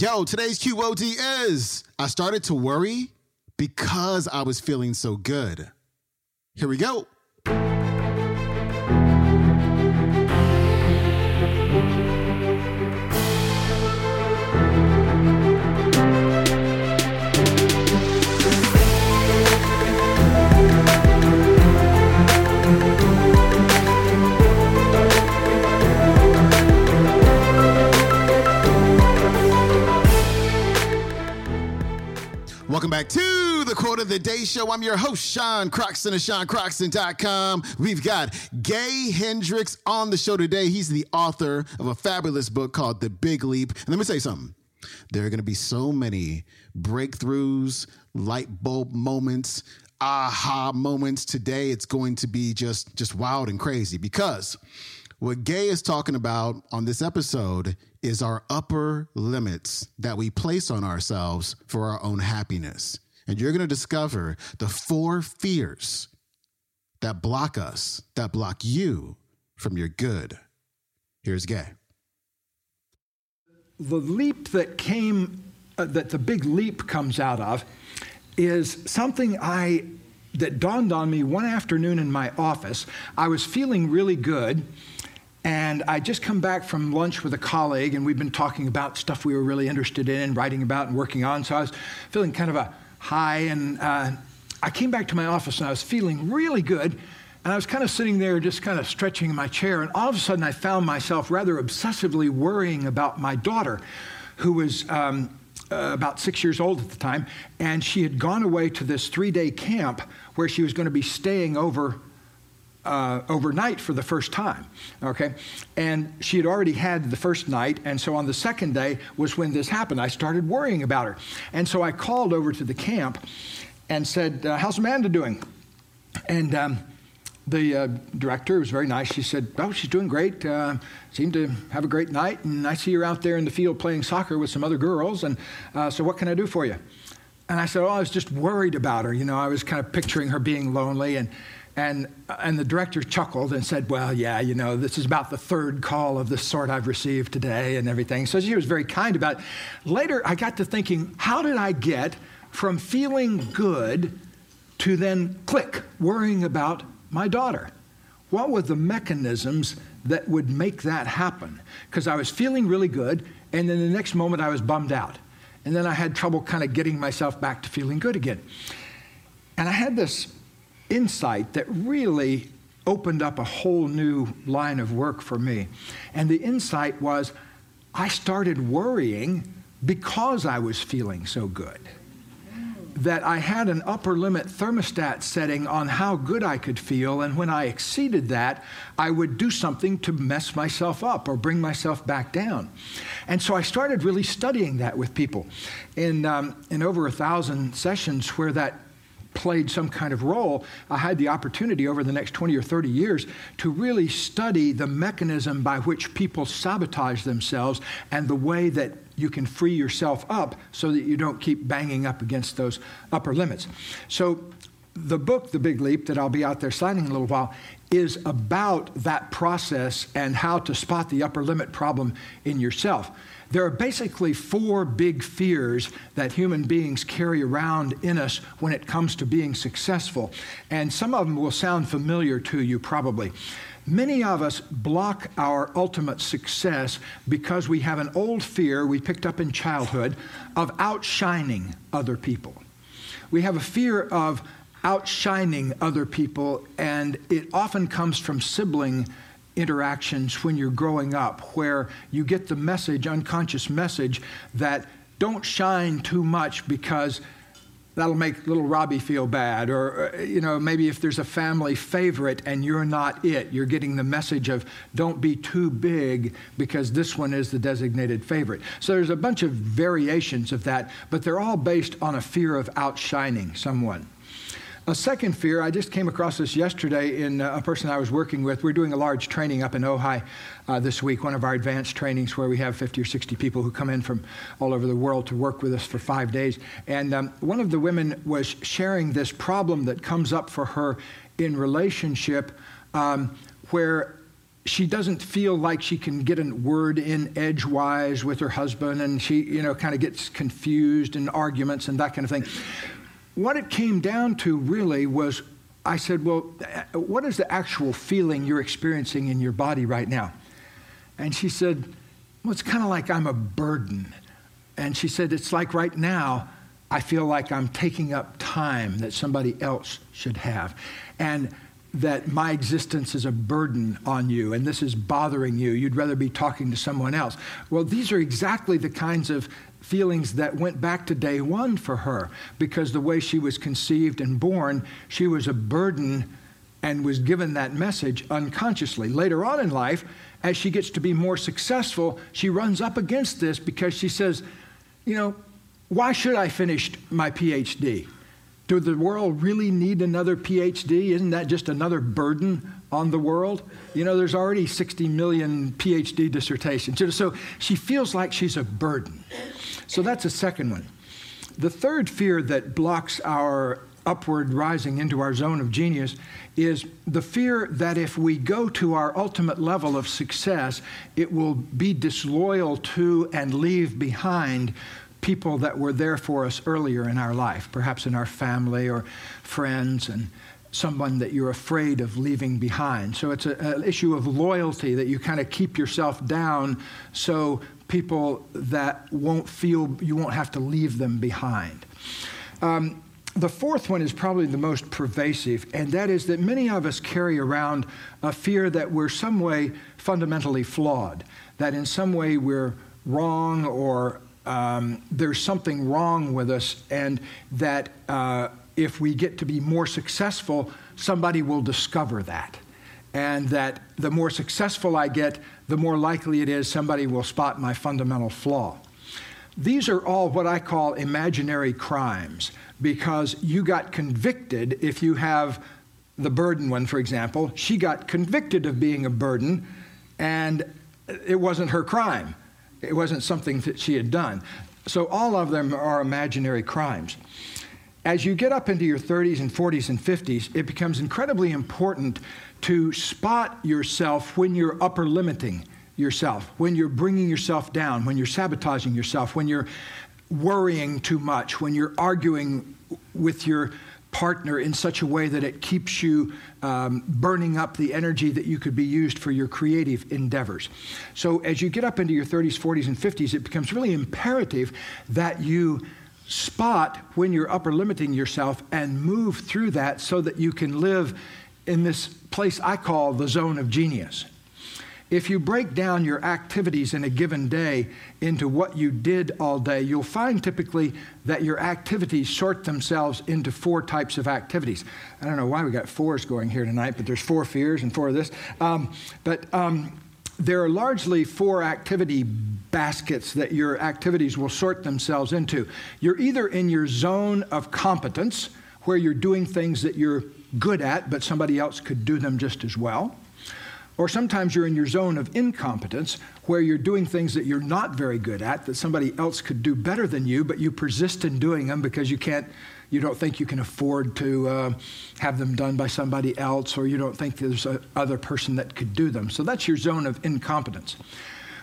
Yo, today's QOD is, I started to worry because I was feeling so good. Here we go. Welcome back to the Quote of the Day Show. I'm your host, Sean Croxton of SeanCroxton.com. We've got Gay Hendricks on the show today. He's the author of a fabulous book called The Big Leap. And let me say something. There are going to be so many breakthroughs, light bulb moments, aha moments today. It's going to be just wild and crazy because what Gay is talking about on this episode is our upper limits that we place on ourselves for our own happiness. And you're going to discover the 4 fears that block us, that block you from your good. Here's Gay. The leap that the big leap comes out of is something that dawned on me one afternoon in my office. I was feeling really good. And I just come back from lunch with a colleague, and we've been talking about stuff we were really interested in, writing about and working on. So I was feeling kind of a high, and I came back to my office, and I was feeling really good. And I was kind of sitting there just kind of stretching in my chair, and all of a sudden I found myself rather obsessively worrying about my daughter, who was about 6 years old at the time, and she had gone away to this 3-day camp where she was going to be staying overnight for the first time, okay? And she had already had the first night, and so on the second day was when this happened. I started worrying about her. And so I called over to the camp and said, how's Amanda doing? And the director was very nice. She said, oh, she's doing great. Seemed to have a great night, and I see her out there in the field playing soccer with some other girls, and so what can I do for you? And I said, oh, I was just worried about her. You know, I was kind of picturing her being lonely, and the director chuckled and said, well, yeah, you know, this is about the 3rd call of this sort I've received today and everything. So she was very kind about it. Later, I got to thinking, how did I get from feeling good to then click, worrying about my daughter? What were the mechanisms that would make that happen? Because I was feeling really good, and then the next moment I was bummed out. And then I had trouble kind of getting myself back to feeling good again. And I had this insight that really opened up a whole new line of work for me. And the insight was, I started worrying because I was feeling so good, that I had an upper limit thermostat setting on how good I could feel, and when I exceeded that, I would do something to mess myself up or bring myself back down. And so I started really studying that with people in over 1,000 sessions where that played some kind of role. I had the opportunity over the next 20 or 30 years to really study the mechanism by which people sabotage themselves and the way that you can free yourself up so that you don't keep banging up against those upper limits. So the book, The Big Leap, that I'll be out there signing in a little while, is about that process and how to spot the upper limit problem in yourself. There are basically 4 big fears that human beings carry around in us when it comes to being successful. And some of them will sound familiar to you probably. Many of us block our ultimate success because we have an old fear we picked up in childhood of outshining other people. We have a fear of outshining other people, and it often comes from sibling interactions when you're growing up, where you get the message, unconscious message, that don't shine too much because that'll make little Robbie feel bad. Or, you know, maybe if there's a family favorite and you're not it, you're getting the message of don't be too big because this one is the designated favorite. So there's a bunch of variations of that, but they're all based on a fear of outshining someone. A second fear, I just came across this yesterday in a person I was working with. We're doing a large training up in Ojai this week, one of our advanced trainings where we have 50 or 60 people who come in from all over the world to work with us for 5 days. And one of the women was sharing this problem that comes up for her in relationship where she doesn't feel like she can get a word in edgewise with her husband, and she, kind of gets confused in arguments and that kind of thing. What it came down to really was, I said, well, what is the actual feeling you're experiencing in your body right now? And she said, well, it's kind of like I'm a burden. And she said, it's like right now, I feel like I'm taking up time that somebody else should have, and that my existence is a burden on you, and this is bothering you. You'd rather be talking to someone else. Well, these are exactly the kinds of feelings that went back to day one for her, because the way she was conceived and born, she was a burden and was given that message unconsciously. Later on in life, as she gets to be more successful, she runs up against this because she says, why should I finish my PhD? Do the world really need another PhD? Isn't that just another burden on the world? There's already 60 million PhD dissertations. So she feels like she's a burden. So that's a second one. The third fear that blocks our upward rising into our zone of genius is the fear that if we go to our ultimate level of success, it will be disloyal to and leave behind people that were there for us earlier in our life, perhaps in our family or friends, and someone that you're afraid of leaving behind. So it's an issue of loyalty, that you kind of keep yourself down so people that won't feel, you won't have to leave them behind. The fourth one is probably the most pervasive, and that is that many of us carry around a fear that we're some way fundamentally flawed, that in some way we're wrong, or there's something wrong with us, and that if we get to be more successful, somebody will discover that. And that the more successful I get, the more likely it is somebody will spot my fundamental flaw. These are all what I call imaginary crimes, because you got convicted. If you have the burden one, for example, she got convicted of being a burden, and it wasn't her crime. It wasn't something that she had done. So all of them are imaginary crimes. As you get up into your 30s and 40s and 50s, it becomes incredibly important to spot yourself when you're upper limiting yourself, when you're bringing yourself down, when you're sabotaging yourself, when you're worrying too much, when you're arguing with your partner in such a way that it keeps you burning up the energy that you could be used for your creative endeavors. So as you get up into your 30s, 40s, and 50s, it becomes really imperative that you spot when you're upper limiting yourself and move through that so that you can live in this place I call the zone of genius. If you break down your activities in a given day into what you did all day, you'll find typically that your activities sort themselves into four types of activities. I don't know why we got fours going here tonight, but there's four fears and four of this. There are largely four activity baskets that your activities will sort themselves into. You're either in your zone of competence, where you're doing things that you're good at, but somebody else could do them just as well. Or sometimes you're in your zone of incompetence, where you're doing things that you're not very good at, that somebody else could do better than you, but you persist in doing them because you don't think you can afford to have them done by somebody else, or you don't think there's another person that could do them. So that's your zone of incompetence.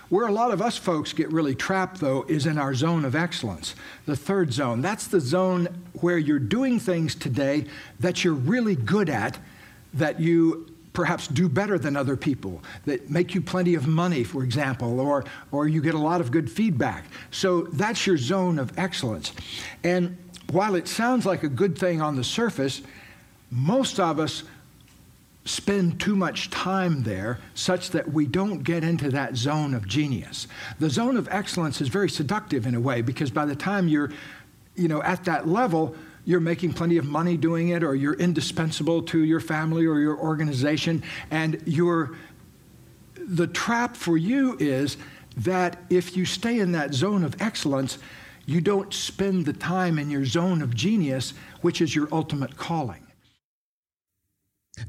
Where a lot of us folks get really trapped, though, is in our zone of excellence, the third zone. That's the zone where you're doing things today that you're really good at, that you perhaps do better than other people, that make you plenty of money, for example, or you get a lot of good feedback. So that's your zone of excellence. And while it sounds like a good thing on the surface, most of us spend too much time there such that we don't get into that zone of genius. The zone of excellence is very seductive in a way, because by the time you're at that level, you're making plenty of money doing it, or you're indispensable to your family or your organization. And the trap for you is that if you stay in that zone of excellence, you don't spend the time in your zone of genius, which is your ultimate calling.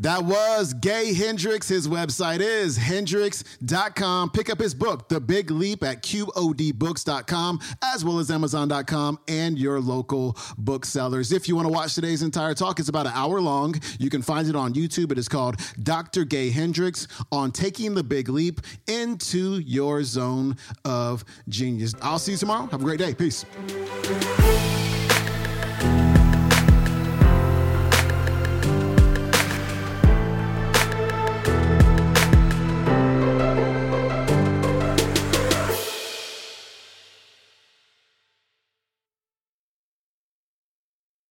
That was Gay Hendricks. His website is Hendricks.com. Pick up his book, The Big Leap, at QODBooks.com, as well as Amazon.com and your local booksellers. If you want to watch today's entire talk, it's about an hour long. You can find it on YouTube. It is called Dr. Gay Hendricks on Taking the Big Leap into Your Zone of Genius. I'll see you tomorrow. Have a great day. Peace.